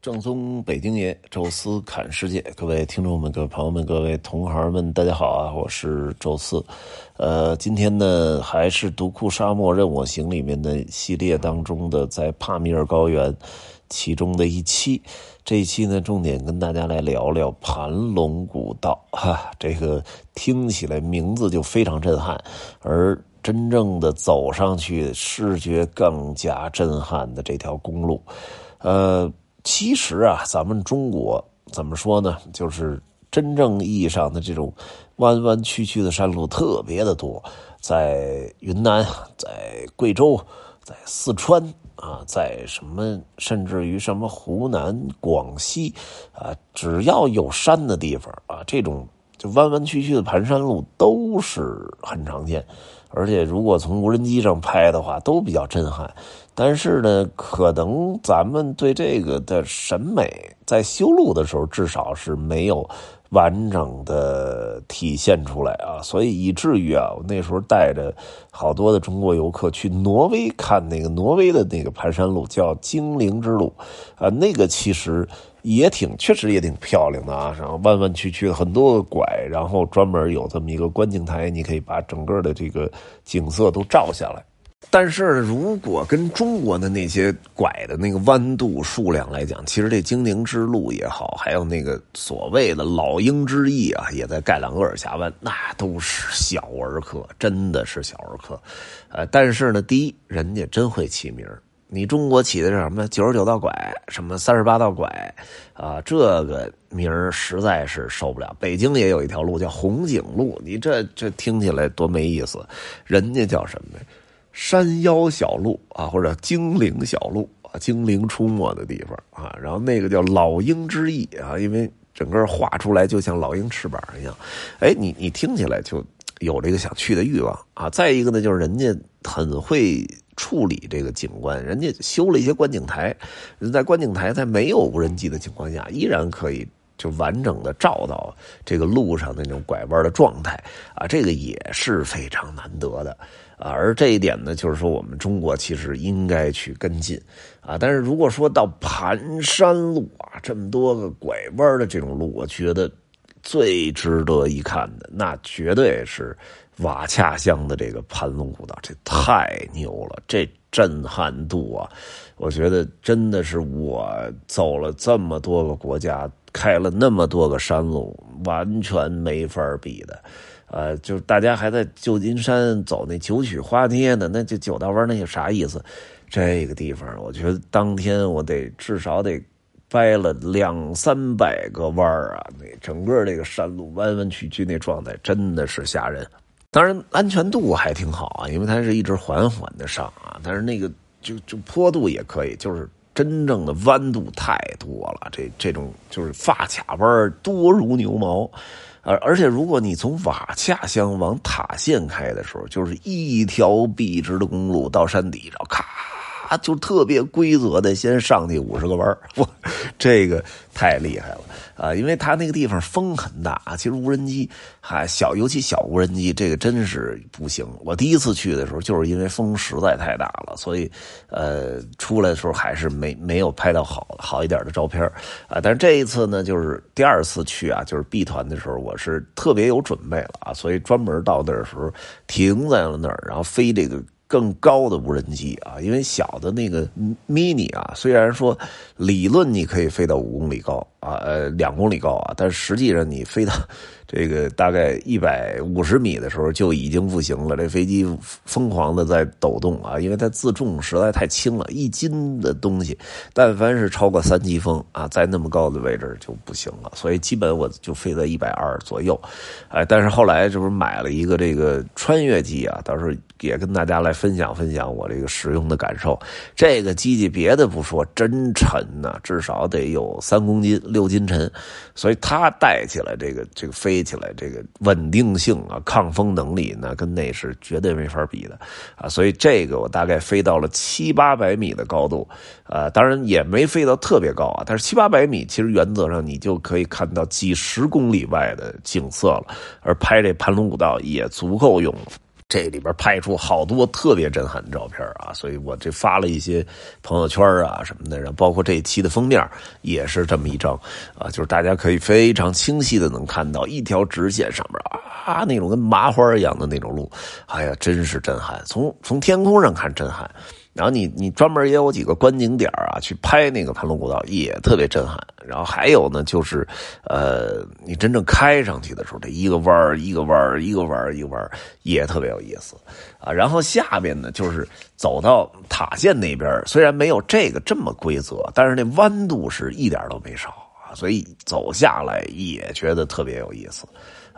正宗北京爷，宙斯侃世界。各位听众们，各位朋友们，各位同行们，大家好啊，我是宙斯。今天呢还是独库沙漠任我行里面的系列当中的在帕米尔高原其中的一期。这一期呢重点跟大家来聊聊盘龙古道哈，这个听起来名字就非常震撼，而真正的走上去视觉更加震撼的这条公路。其实啊，咱们中国怎么说呢，就是真正意义上的这种弯弯曲曲的山路特别的多，在云南，在贵州，在四川啊，在什么甚至于什么湖南、广西啊，只要有山的地方啊，这种就弯弯曲曲的盘山路都是很常见，而且如果从无人机上拍的话都比较震撼。但是呢，可能咱们对这个的审美在修路的时候至少是没有完整的体现出来啊，所以以至于啊，我那时候带着好多的中国游客去挪威看那个挪威的那个盘山路，叫精灵之路啊，那个其实也确实也挺漂亮的啊，然后弯弯曲曲的很多个拐，然后专门有这么一个观景台，你可以把整个的这个景色都照下来。但是如果跟中国的那些拐的那个弯度数量来讲，其实这精灵之路也好，还有那个所谓的老鹰之翼啊，也在盖朗厄尔峡湾，那都是小儿科，真的是小儿科。但是呢，第一，人家真会起名，你中国起的是什么99道拐，什么38道拐啊，这个名儿实在是受不了。北京也有一条路叫红景路，你这听起来多没意思，人家叫什么山腰小路啊，或者精灵小路啊，精灵出没的地方啊。然后那个叫老鹰之翼啊，因为整个画出来就像老鹰翅膀一样，哎，你听起来就有这个想去的欲望啊。再一个呢，就是人家很会处理这个景观，人家修了一些观景台，人在观景台在没有无人机的情况下，依然可以就完整的照到这个路上的那种拐弯的状态啊，这个也是非常难得的啊。而这一点呢，就是说我们中国其实应该去跟进啊。但是如果说到盘山路啊，这么多个拐弯的这种路，我觉得最值得一看的，那绝对是瓦恰乡的这个盘龙古道，这太牛了，这震撼度啊，我觉得真的是我走了这么多个国家，开了那么多个山路，完全没法比的。就是大家还在旧金山走那九曲花街呢，那就九道弯那有啥意思？这个地方，我觉得当天我得至少得掰了200-300个弯啊，那整个这个山路弯弯曲曲那状态真的是吓人。当然安全度还挺好啊，因为它是一直缓缓的上啊，但是那个就坡度也可以，就是真正的弯度太多了，这种就是发卡弯多如牛毛。而且如果你从瓦恰乡往塔县开的时候，就是一条笔直的公路到山底，然后咔就特别规则的先上去50个弯，哇，这个太厉害了啊！因为它那个地方风很大，其实无人机还小，尤其小无人机这个真是不行。我第一次去的时候，就是因为风实在太大了，所以出来的时候还是没有拍到好一点的照片啊。但是这一次呢，就是第二次去啊，就是 B 团的时候，我是特别有准备了啊，所以专门到那儿的时候停在了那儿，然后飞这个更高的无人机啊，因为小的那个 mini 啊，虽然说理论你可以飞到5公里高啊，2公里高啊，但实际上你飞到这个大概150米的时候就已经不行了，这飞机疯狂的在抖动啊，因为它自重实在太轻了，1斤的东西，但凡是超过3级风啊，在那么高的位置就不行了，所以基本我就飞在120左右，哎，但是后来这不是买了一个这个穿越机啊，到时候也跟大家来分享我这个使用的感受。这个机器别的不说，真沉啊，至少得有3公斤、6斤沉，所以它带起来这个飞起来这个稳定性啊，抗风能力呢，跟那是绝对没法比的啊。所以这个我大概飞到了700-800米的高度啊，当然也没飞到特别高啊，但是700-800米其实原则上你就可以看到几十公里外的景色了，而拍这盘龙古道也足够用。这里边拍出好多特别震撼的照片啊，所以我这发了一些朋友圈啊什么的，然后包括这一期的封面也是这么一张啊，就是大家可以非常清晰的能看到一条直线上面啊那种跟麻花一样的那种路，哎呀，真是震撼，从天空上看震撼。然后你专门也有几个观景点啊，去拍那个盘龙古道也特别震撼。然后还有呢，就是你真正开上去的时候，这一个弯儿一个弯儿一个弯儿一个弯儿也特别有意思啊。然后下面呢，就是走到塔县那边，虽然没有这个这么规则，但是那弯度是一点都没少啊，所以走下来也觉得特别有意思。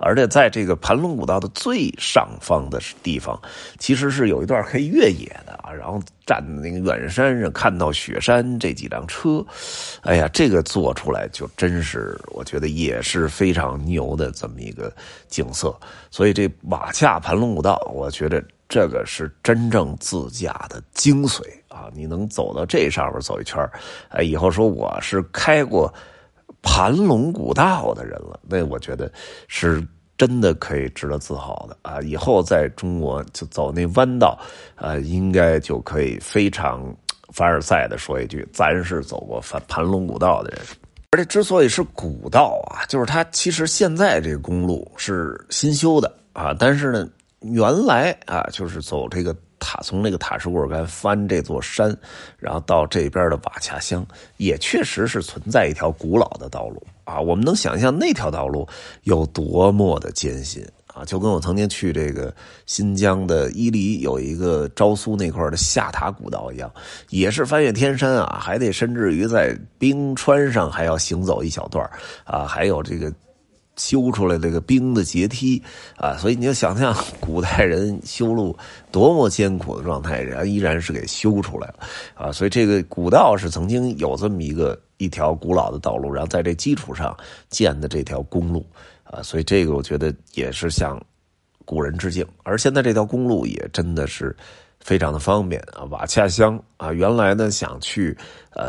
而且在这个盘龙古道的最上方的地方，其实是有一段可以越野的啊。然后站在那个远山上看到雪山这几辆车，哎呀，这个做出来就真是我觉得也是非常牛的这么一个景色。所以这瓦恰盘龙古道，我觉得这个是真正自驾的精髓啊！你能走到这上面走一圈，哎，以后说我是开过盘龙古道的人了，那我觉得是真的可以值得自豪的啊！以后在中国就走那弯道啊，应该就可以非常凡尔赛的说一句，咱是走过盘龙古道的人。而且之所以是古道啊，就是它其实现在这个公路是新修的啊，但是呢，原来啊就是走这个从那个塔什库尔干翻这座山，然后到这边的瓦恰乡，也确实是存在一条古老的道路啊。我们能想象那条道路有多么的艰辛啊！就跟我曾经去这个新疆的伊犁有一个昭苏那块的下塔古道一样，也是翻越天山啊，还得甚至于在冰川上还要行走一小段啊，还有这个修出来这个冰的阶梯啊，所以你就想象古代人修路多么艰苦的状态，人家依然是给修出来了啊。所以这个古道是曾经有这么一条古老的道路，然后在这基础上建的这条公路啊，所以这个我觉得也是向古人致敬。而现在这条公路也真的是非常的方便啊，瓦恰乡啊，原来呢想去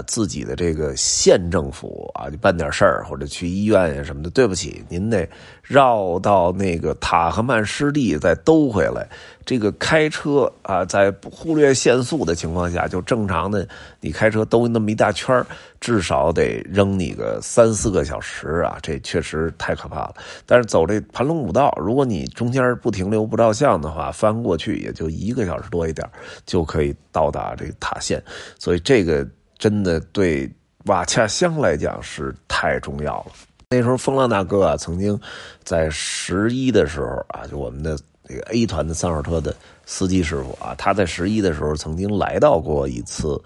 自己的这个县政府啊，就办点事儿或者去医院呀什么的，对不起，您得绕到那个塔赫曼湿地再兜回来。这个开车啊，在忽略限速的情况下，就正常的你开车兜那么一大圈，至少得扔你个3-4个小时啊，这确实太可怕了。但是走这盘龙古道，如果你中间不停留不照相的话，翻过去也就1个小时多一点就可以到达这个塔县，所以这个真的对瓦恰乡来讲是太重要了。那时候风浪大哥啊，曾经在11的时候啊，就我们的这个 A 团的3号车的司机师傅啊，他在11的时候曾经来到过一次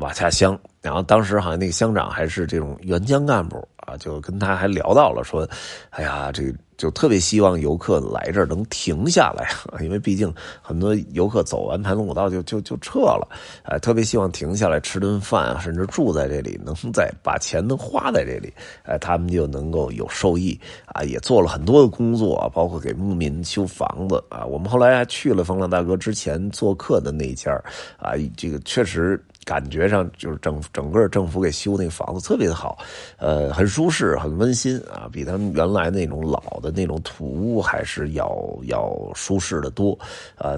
瓦恰乡，然后当时好像那个乡长还是这种援疆干部啊，就跟他还聊到了说，哎呀，这个就特别希望游客来这儿能停下来啊，因为毕竟很多游客走完盘龙古道就撤了，哎，特别希望停下来吃顿饭啊，甚至住在这里，能再把钱能花在这里，哎，他们就能够有受益啊，也做了很多的工作啊，包括给牧民修房子啊。我们后来还去了风浪大哥之前做客的那一家啊，这个确实感觉上就是整个政府给修那个房子特别的好，很舒适很温馨啊，比他们原来那种老的那种土屋还是要舒适的多。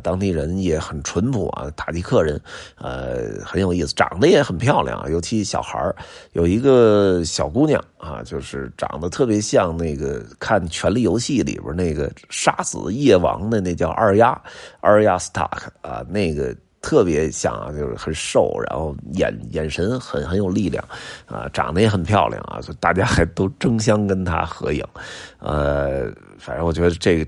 当地人也很淳朴啊，塔吉克人很有意思，长得也很漂亮，尤其小孩有一个小姑娘啊，就是长得特别像那个看权力游戏里边那个杀死夜王的那叫二丫斯塔克啊，那个特别像啊，就是很瘦，然后眼神很有力量啊，长得也很漂亮啊，所以大家还都争相跟他合影。反正我觉得这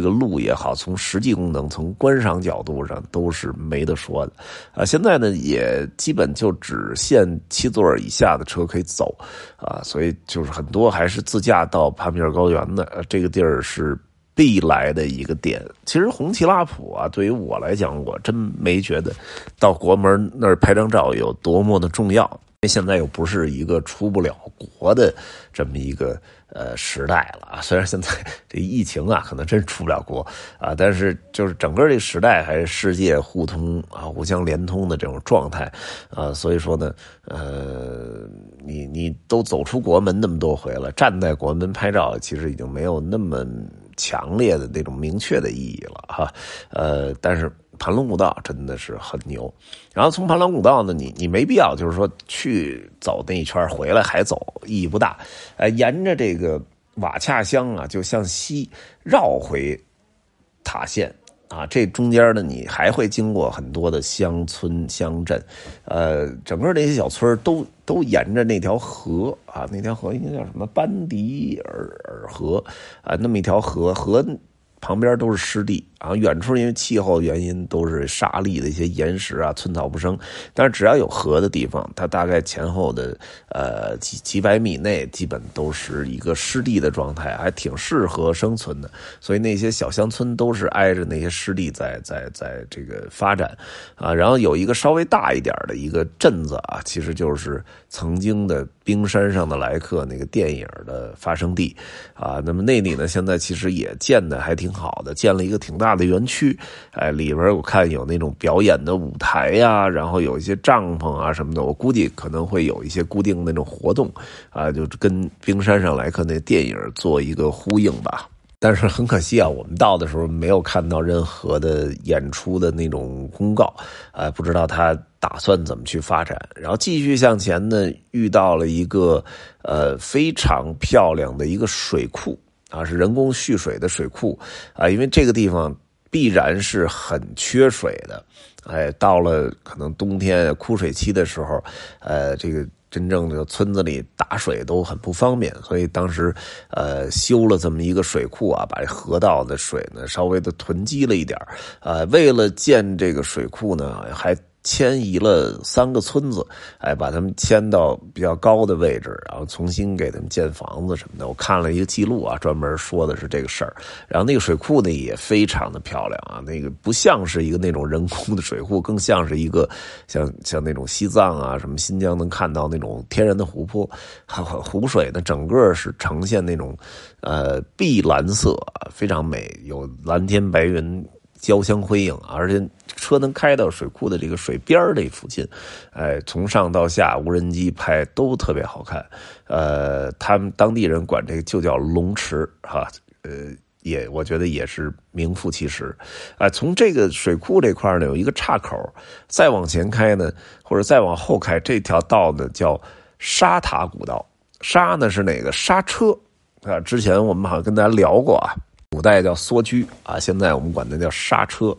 个路也好，从实际功能从观赏角度上都是没得说的啊。现在呢也基本就只限7座以下的车可以走啊，所以就是很多还是自驾到帕米尔高原的这个地儿是必来的一个点。其实红旗拉普啊，对于我来讲，我真没觉得到国门那儿拍张照有多么的重要，因为现在又不是一个出不了国的这么一个时代了啊。虽然现在这疫情啊，可能真出不了国啊，但是就是整个这时代还是世界互通啊，互相连通的这种状态啊，所以说呢，你都走出国门那么多回了，站在国门拍照，其实已经没有那么强烈的那种明确的意义了哈。但是盘龙古道真的是很牛。然后从盘龙古道呢，你没必要就是说去走那一圈回来还走，意义不大。沿着这个瓦恰乡啊，就向西绕回塔县。啊，这中间呢，你还会经过很多的乡村乡镇，整个那些小村都沿着那条河啊，那条河应该叫什么班迪尔河啊，那么一条河旁边都是湿地啊，远处因为气候原因都是沙砾的一些岩石啊，寸草不生。但是只要有河的地方，它大概前后的几百米内，基本都是一个湿地的状态，还挺适合生存的。所以那些小乡村都是挨着那些湿地在这个发展啊。然后有一个稍微大一点的一个镇子啊，其实就是曾经的《冰山上的来客》那个电影的发生地啊。那么那里呢，现在其实也建的还挺好的，建了一个挺大的园区，里边我看有那种表演的舞台呀，然后有一些帐篷啊什么的，我估计可能会有一些固定的那种活动啊，就跟冰山上来看那电影做一个呼应吧。但是很可惜啊，我们到的时候没有看到任何的演出的那种公告啊，不知道他打算怎么去发展。然后继续向前呢，遇到了一个非常漂亮的一个水库啊，是人工蓄水的水库啊，因为这个地方必然是很缺水的，到了可能冬天枯水期的时候，这个真正的村子里打水都很不方便，所以当时修了这么一个水库啊，把河道的水呢稍微的囤积了一点，为了建这个水库呢，还迁移了3个村子，把他们迁到比较高的位置，然后重新给他们建房子什么的。我看了一个记录啊，专门说的是这个事儿。然后那个水库呢也非常的漂亮啊，那个不像是一个那种人工的水库，更像是一个像那种西藏啊什么新疆能看到那种天然的湖泊，湖水呢整个是呈现那种碧蓝色，非常美，有蓝天白云交相辉映，而且车能开到水库的这个水边这附近，从上到下无人机拍都特别好看。他们当地人管这个就叫龙池哈，也我觉得也是名副其实。从这个水库这块呢有一个岔口，再往前开呢，或者再往后开，这条道呢叫沙塔古道。沙呢是哪个刹车啊？之前我们好像跟大家聊过啊。古代叫梭居啊，现在我们管它叫刹车。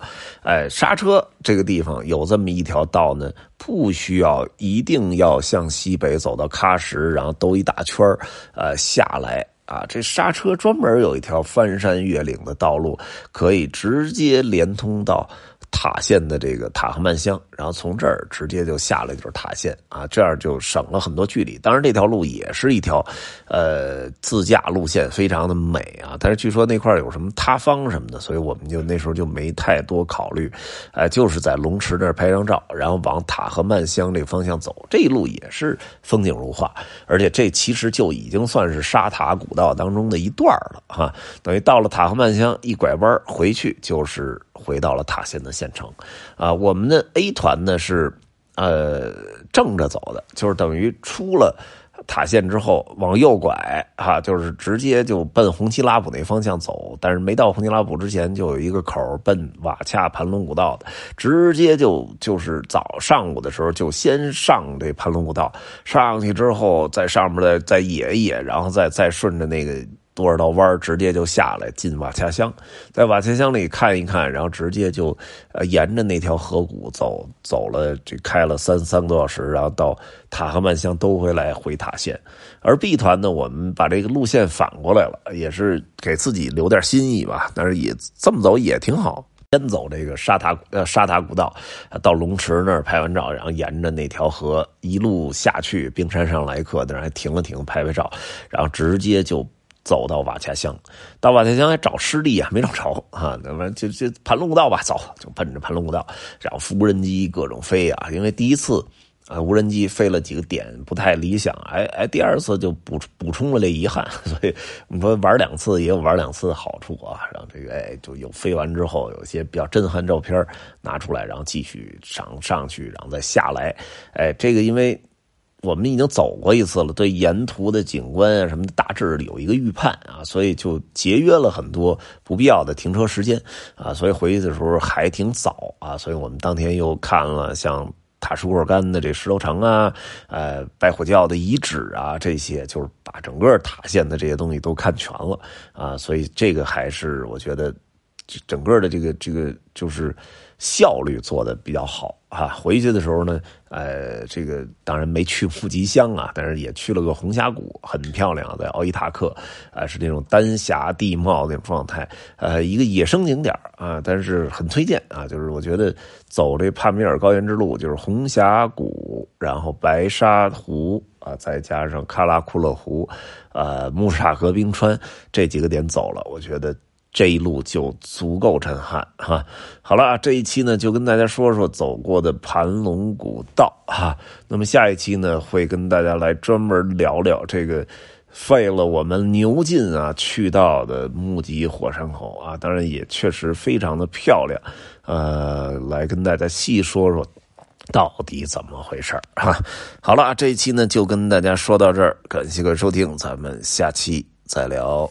刹车这个地方有这么一条道呢，不需要一定要向西北走到喀什，然后兜一大圈下来啊。这刹车专门有一条翻山越岭的道路，可以直接连通到塔县的这个塔克曼乡，然后从这儿直接就下来就是塔县啊，这样就省了很多距离。当然这条路也是一条自驾路线，非常的美啊，但是据说那块有什么塌方什么的，所以我们就那时候就没太多考虑，就是在龙池那儿拍张照，然后往塔克曼乡这方向走。这一路也是风景如画，而且这其实就已经算是沙塔古道当中的一段了哈，等于到了塔克曼乡一拐弯回去就是回到了塔县的县城啊。我们的 A 团呢是正着走的，就是等于出了塔县之后往右拐啊，就是直接就奔红旗拉卜那方向走，但是没到红旗拉卜之前就有一个口奔瓦恰盘龙古道的，直接就是早上午的时候就先上这盘龙古道，上去之后在上面再野一野，然后再顺着那个多少道弯直接就下来进瓦恰乡，在瓦恰乡里看一看，然后直接就沿着那条河谷走了，这开了三个多小时，然后到塔克曼乡兜回来回塔县。而 B 团呢，我们把这个路线反过来了，也是给自己留点新意吧，但是也这么走也挺好。先走这个沙塔古道，到龙池那儿拍完照，然后沿着那条河一路下去冰山上来客，那还停了停拍拍照，然后直接就走到瓦恰乡。到瓦恰乡还找湿地啊，没找着啊，那么就盘龙古道吧，走就奔着盘龙古道，然后无人机各种飞啊，因为第一次无人机飞了几个点不太理想，第二次就补充了这遗憾，所以我们说玩2次也有玩2次的好处啊。然后这个就有飞完之后有些比较震撼照片拿出来，然后继续上去，然后再下来。这个因为我们已经走过一次了，对沿途的景观啊什么的大致有一个预判啊，所以就节约了很多不必要的停车时间啊，所以回去的时候还挺早啊，所以我们当天又看了像塔什库尔干的这石头城啊，拜火教的遗址啊，这些就是把整个塔县的这些东西都看全了啊，所以这个还是我觉得整个的这个就是效率做的比较好啊。回去的时候呢，这个当然没去富吉乡啊，但是也去了个红峡谷，很漂亮，在奥伊塔克啊，是那种丹霞地貌那种状态，一个野生景点啊，但是很推荐啊，就是我觉得走这帕米尔高原之路，就是红峡谷，然后白沙湖啊，再加上喀拉库勒湖，穆沙河冰川这几个点走了，我觉得这一路就足够震撼哈。好了，这一期呢就跟大家说说走过的盘龙古道哈。那么下一期呢会跟大家来专门聊聊这个费了我们牛劲啊去到的木吉火山口啊，当然也确实非常的漂亮，来跟大家细说说到底怎么回事哈。好了，这一期呢就跟大家说到这儿，感谢各位收听，咱们下期再聊。